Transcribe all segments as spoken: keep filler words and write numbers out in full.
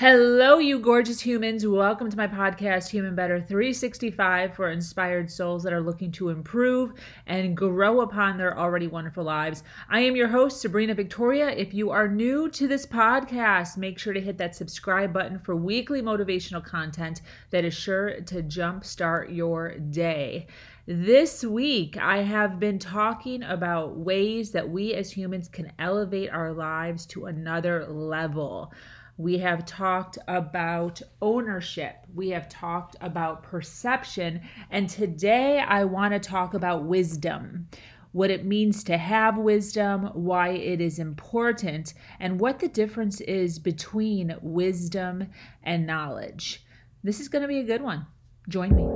Hello, you gorgeous humans. Welcome to my podcast, Human Better three sixty-five, for inspired souls that are looking to improve and grow upon their already wonderful lives. I am your host, Sabrina Victoria. If you are new to this podcast, make sure to hit that subscribe button for weekly motivational content that is sure to jumpstart your day. This week, I have been talking about ways that we as humans can elevate our lives to another level. We have talked about ownership. We have talked about perception. And today, I want to talk about wisdom, what it means to have wisdom, why it is important, and what the difference is between wisdom and knowledge. This is going to be a good one. Join me.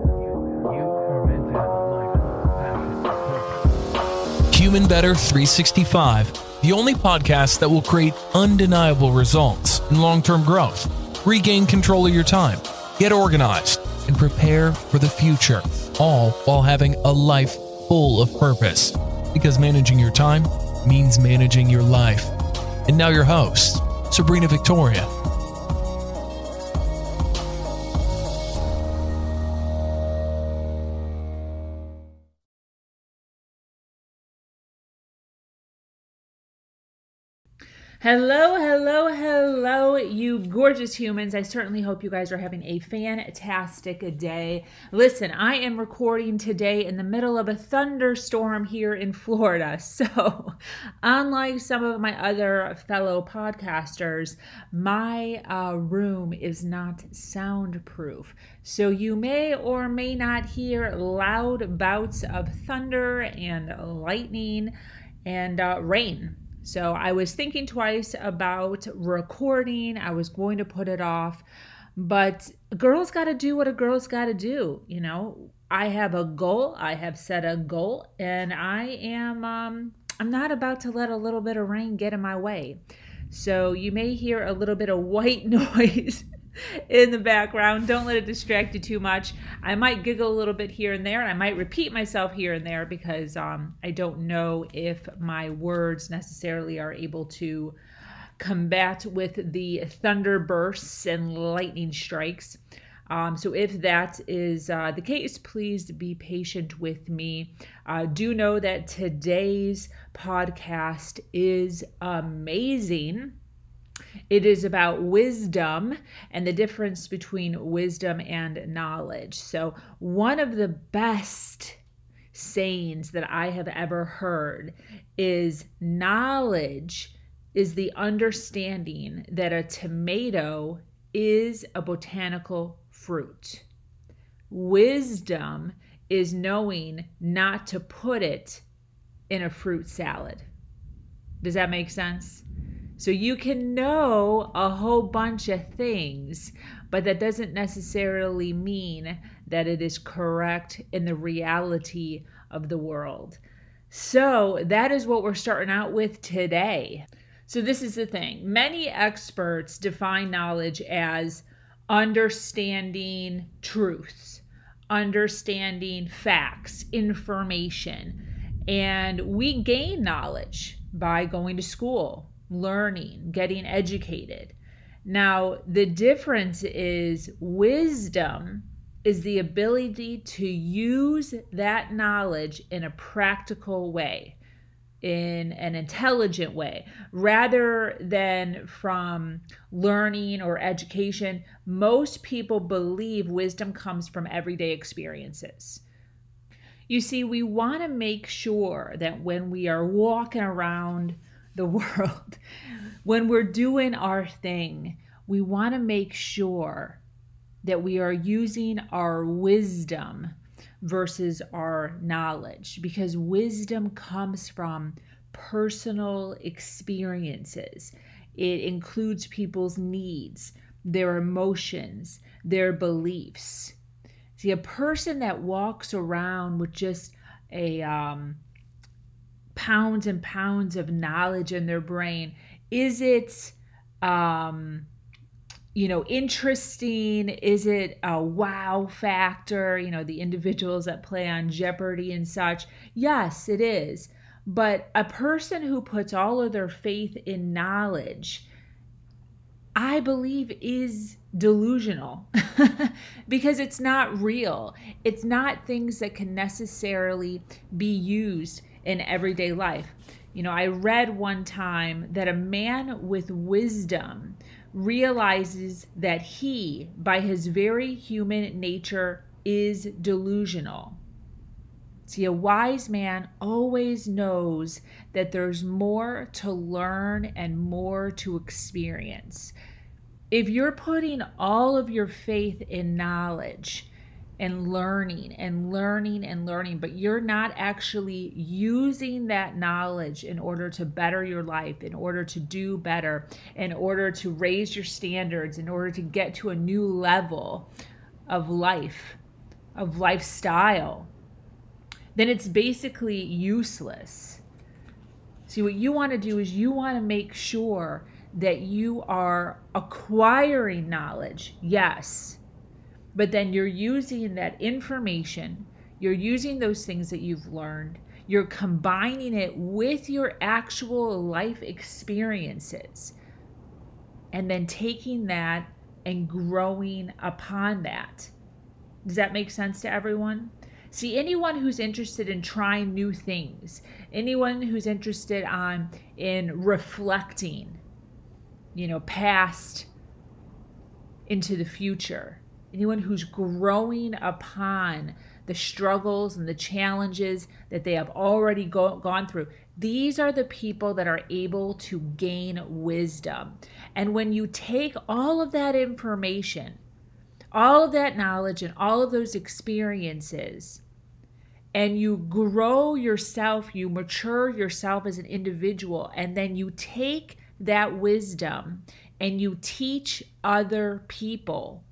Human Better three sixty-five, the only podcast that will create undeniable results in long-term growth, regain control of your time, get organized, and prepare for the future, all while having a life full of purpose. Because managing your time means managing your life. And now your host, Sabrina Victoria. Hello, hello, hello, you gorgeous humans. I certainly hope you guys are having a fantastic day. Listen, I am recording today in the middle of a thunderstorm here in Florida. So, unlike some of my other fellow podcasters, my uh, room is not soundproof. So, you may or may not hear loud bouts of thunder and lightning and uh, rain. So I was thinking twice about recording. I was going to put it off, but a girl's got to do what a girl's got to do. You know, I have a goal. I have set a goal, and I am, um, I'm not about to let a little bit of rain get in my way. So you may hear a little bit of white noise in the background. Don't let it distract you too much. I might giggle a little bit here and there, and I might repeat myself here and there because um, I don't know if my words necessarily are able to combat with the thunder bursts and lightning strikes. Um, so if that is uh, the case, please be patient with me. Uh, do know that today's podcast is amazing. It is about wisdom and the difference between wisdom and knowledge. So one of the best sayings that I have ever heard is knowledge is the understanding that a tomato is a botanical fruit. Wisdom is knowing not to put it in a fruit salad. Does that make sense? So you can know a whole bunch of things, but that doesn't necessarily mean that it is correct in the reality of the world. So that is what we're starting out with today. So this is the thing. Many experts define knowledge as understanding truths, understanding facts, information, and we gain knowledge by going to school, learning, getting educated. Now, the difference is wisdom is the ability to use that knowledge in a practical way, in an intelligent way, rather than from learning or education. Most people believe wisdom comes from everyday experiences. You see, we want to make sure that when we are walking around the world, when we're doing our thing, we want to make sure that we are using our wisdom versus our knowledge, because wisdom comes from personal experiences. It includes people's needs, their emotions, their beliefs. See, a person that walks around with just a, um, pounds and pounds of knowledge in their brain. Is it, um, you know, interesting? Is it a wow factor? You know, the individuals that play on Jeopardy and such. Yes, it is. But a person who puts all of their faith in knowledge I believe is delusional because it's not real. It's not things that can necessarily be used in everyday life. You know, I read one time that a man with wisdom realizes that he, by his very human nature, is delusional. See, a wise man always knows that there's more to learn and more to experience. If you're putting all of your faith in knowledge and learning and learning and learning, but you're not actually using that knowledge in order to better your life, in order to do better, in order to raise your standards, in order to get to a new level of life, of lifestyle, then it's basically useless. See, what you want to do is you want to make sure that you are acquiring knowledge, yes, but then you're using that information, you're using those things that you've learned, you're combining it with your actual life experiences, and then taking that and growing upon that. Does that make sense to everyone? See, anyone who's interested in trying new things, anyone who's interested on in reflecting, you know, past into the future, anyone who's growing upon the struggles and the challenges that they have already go, gone through, these are the people that are able to gain wisdom. And when you take all of that information, all of that knowledge and all of those experiences, and you grow yourself, you mature yourself as an individual, and then you take that wisdom and you teach other people.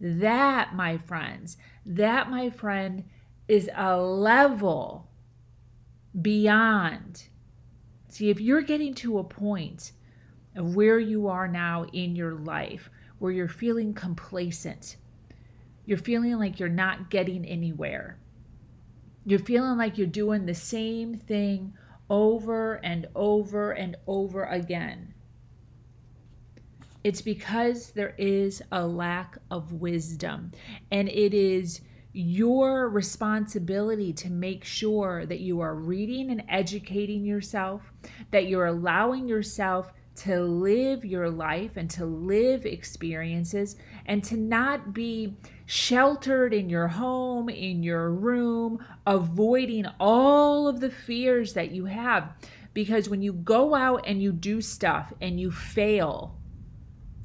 That, my friends, that, my friend, is a level beyond. See, if you're getting to a point of where you are now in your life, where you're feeling complacent, you're feeling like you're not getting anywhere, you're feeling like you're doing the same thing over and over and over again, it's because there is a lack of wisdom. And it is your responsibility to make sure that you are reading and educating yourself, that you're allowing yourself to live your life and to live experiences, and to not be sheltered in your home, in your room, avoiding all of the fears that you have. Because when you go out and you do stuff and you fail,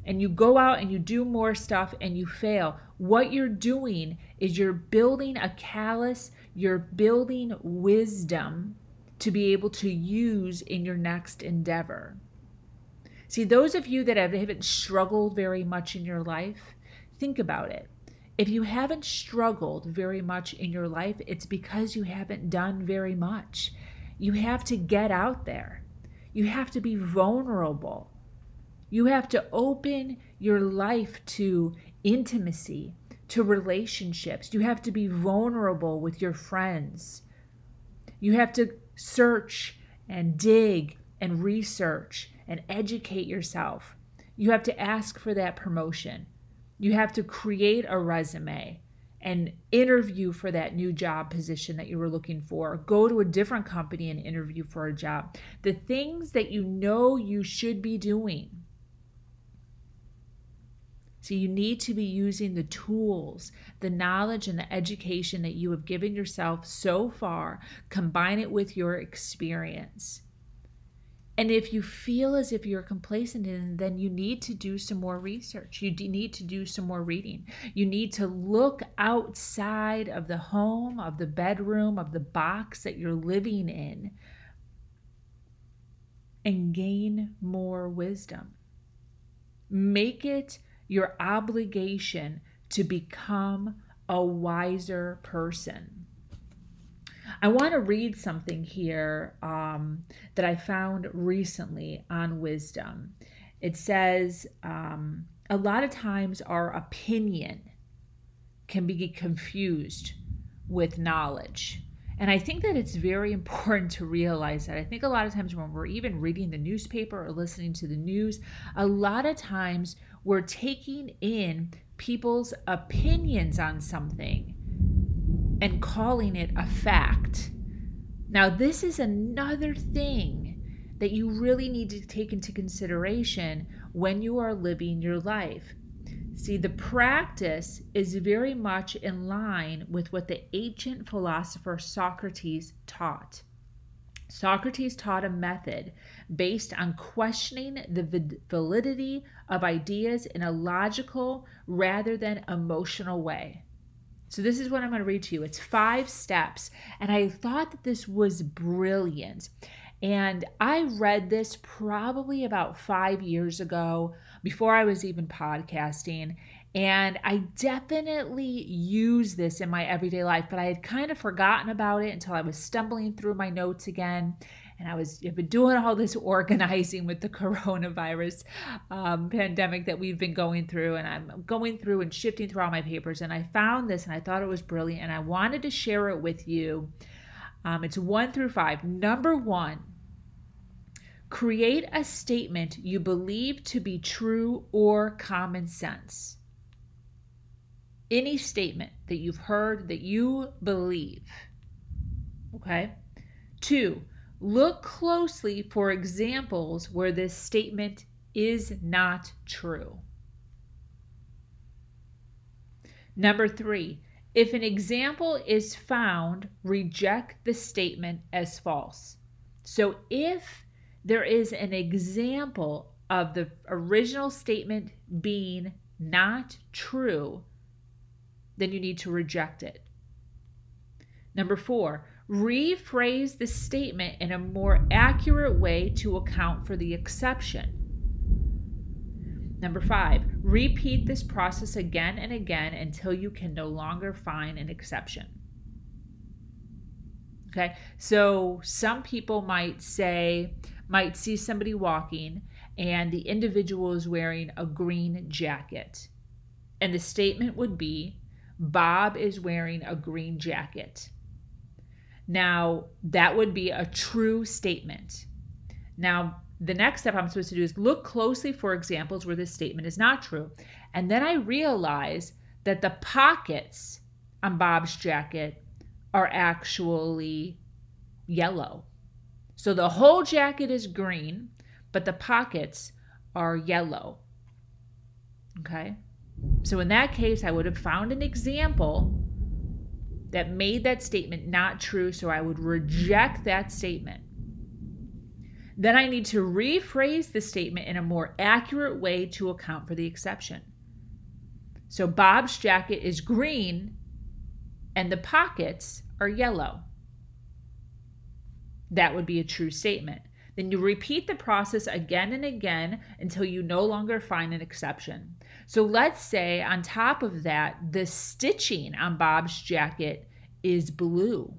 and you go out and you do more stuff and you fail, what you're doing is you're building a callus, you're building wisdom to be able to use in your next endeavor. See, those of you that haven't struggled very much in your life, think about it. If you haven't struggled very much in your life, it's because you haven't done very much. You have to get out there. You have to be vulnerable. You have to open your life to intimacy, to relationships. You have to be vulnerable with your friends. You have to search and dig and research and educate yourself. You have to ask for that promotion. You have to create a resume and interview for that new job position that you were looking for. Go to a different company and interview for a job. The things that you know you should be doing. So you need to be using the tools, the knowledge, and the education that you have given yourself so far. Combine it with your experience. And if you feel as if you're complacent, then you need to do some more research. You need to do some more reading. You need to look outside of the home, of the bedroom, of the box that you're living in, and gain more wisdom. Make it your obligation to become a wiser person. I want to read something here um, that I found recently on wisdom. It says, um, a lot of times our opinion can be confused with knowledge. And I think that it's very important to realize that. I think a lot of times when we're even reading the newspaper or listening to the news, a lot of times we're taking in people's opinions on something and calling it a fact. Now, this is another thing that you really need to take into consideration when you are living your life. See, the practice is very much in line with what the ancient philosopher Socrates taught. Socrates taught a method based on questioning the validity of ideas in a logical rather than emotional way. So this is what I'm going to read to you. It's five steps, and I thought that this was brilliant. And I read this probably about five years ago, before I was even podcasting. And I definitely use this in my everyday life, but I had kind of forgotten about it until I was stumbling through my notes again. And I was I've been doing all this organizing with the coronavirus um, pandemic that we've been going through. And I'm going through and shifting through all my papers. And I found this and I thought it was brilliant. And I wanted to share it with you. Um, it's one through five. Number one, create a statement you believe to be true or common sense. Any statement that you've heard that you believe. Okay. Two, look closely for examples where this statement is not true. Number three, if an example is found, reject the statement as false. So if there is an example of the original statement being not true, then you need to reject it. Number four, rephrase the statement in a more accurate way to account for the exception. Number five, repeat this process again and again until you can no longer find an exception. Okay, so some people might say, might see somebody walking and the individual is wearing a green jacket. And the statement would be, Bob is wearing a green jacket. Now, that would be a true statement. Now, the next step I'm supposed to do is look closely for examples where this statement is not true. And then I realize that the pockets on Bob's jacket are actually yellow. So the whole jacket is green, but the pockets are yellow. Okay. So in that case, I would have found an example that made that statement not true. So I would reject that statement. Then I need to rephrase the statement in a more accurate way to account for the exception. So Bob's jacket is green and the pockets are yellow. That would be a true statement. Then you repeat the process again and again until you no longer find an exception. So let's say on top of that, the stitching on Bob's jacket is blue.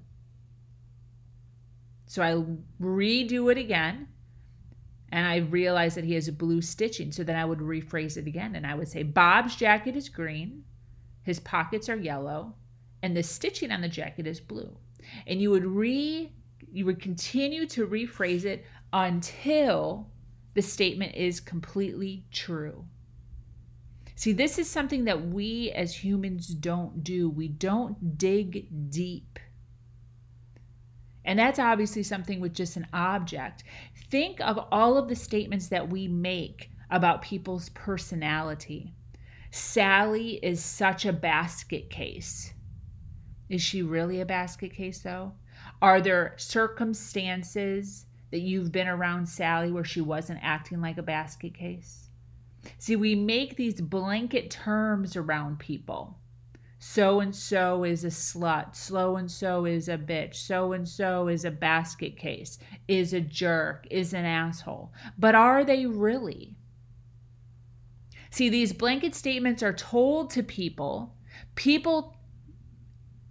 So I redo it again, and I realize that he has a blue stitching. So then I would rephrase it again, and I would say Bob's jacket is green, his pockets are yellow, and the stitching on the jacket is blue. And you would re, you would continue to rephrase it until the statement is completely true. See, this is something that we as humans don't do. We don't dig deep. And that's obviously something with just an object. Think of all of the statements that we make about people's personality. Sally is such a basket case. Is she really a basket case though? Are there circumstances that you've been around Sally where she wasn't acting like a basket case? See, we make these blanket terms around people. So-and-so is a slut, so-and-so is a bitch, so-and-so is a basket case, is a jerk, is an asshole. But are they really? See, these blanket statements are told to people. People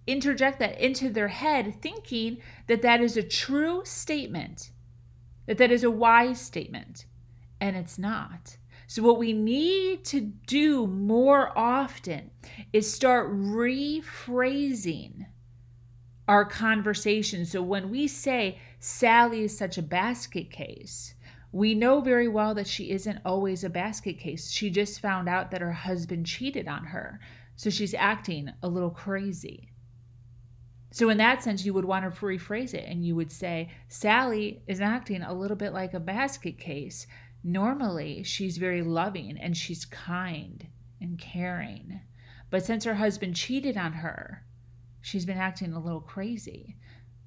interject that into their head thinking that that is a true statement, that that is a wise statement, and it's not. So what we need to do more often is start rephrasing our conversation. So when we say Sally is such a basket case, we know very well that she isn't always a basket case. She just found out that her husband cheated on her. So she's acting a little crazy. So in that sense, you would want to rephrase it and you would say, Sally is acting a little bit like a basket case. Normally, she's very loving and she's kind and caring. But since her husband cheated on her, she's been acting a little crazy.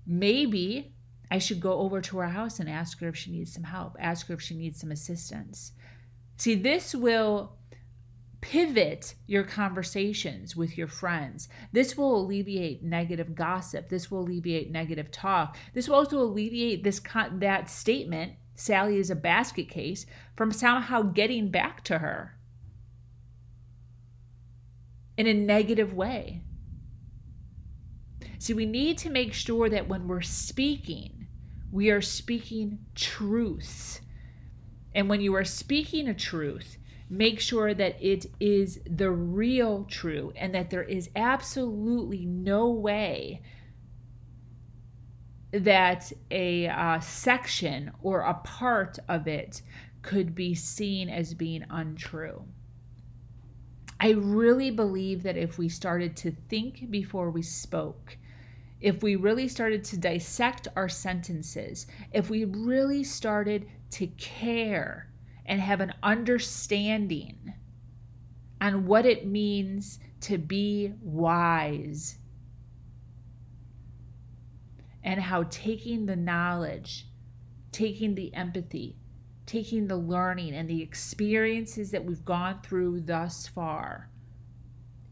Maybe I should go over to her house and ask her if she needs some help, ask her if she needs some assistance. See, this will pivot your conversations with your friends. This will alleviate negative gossip. This will alleviate negative talk. This will also alleviate this con- that statement, Sally is a basket case, from somehow getting back to her in a negative way. See, we need to make sure that when we're speaking, we are speaking truth. And when you are speaking a truth, make sure that it is the real truth and that there is absolutely no way that a uh, section or a part of it could be seen as being untrue. I really believe that if we started to think before we spoke, if we really started to dissect our sentences, if we really started to care and have an understanding on what it means to be wise and how taking the knowledge, taking the empathy, taking the learning and the experiences that we've gone through thus far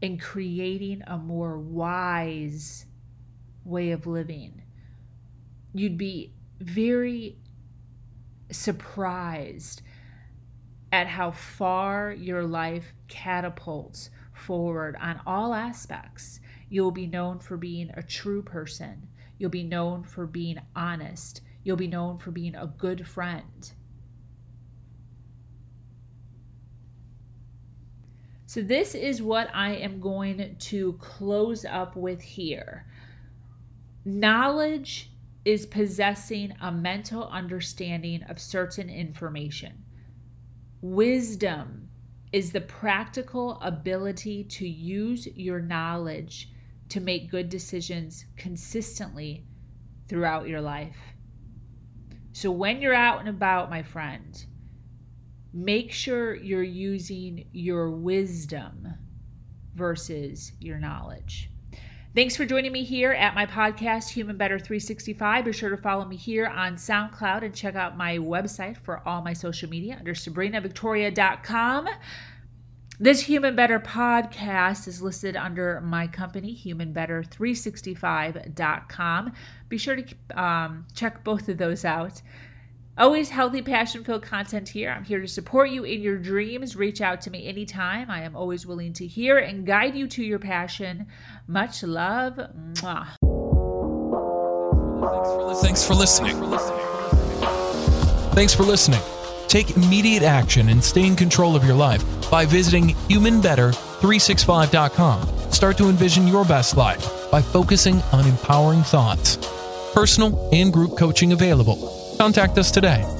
and creating a more wise way of living, you'd be very surprised at how far your life catapults forward on all aspects. You'll be known for being a true person. You'll be known for being honest. You'll be known for being a good friend. So this is what I am going to close up with here. Knowledge is possessing a mental understanding of certain information. Wisdom is the practical ability to use your knowledge to make good decisions consistently throughout your life. So when you're out and about, my friend, make sure you're using your wisdom versus your knowledge. Thanks for joining me here at my podcast, Human Better three sixty-five. Be sure to follow me here on SoundCloud and check out my website for all my social media under Sabrina Victoria dot com. This Human Better podcast is listed under my company, Human Better three sixty-five dot com. Be sure to um, check both of those out. Always healthy, passion-filled content here. I'm here to support you in your dreams. Reach out to me anytime. I am always willing to hear and guide you to your passion. Much love. Mwah. Thanks for listening. Thanks for listening. Take immediate action and stay in control of your life by visiting Human Better three sixty-five dot com. Start to envision your best life by focusing on empowering thoughts. Personal and group coaching available. Contact us today.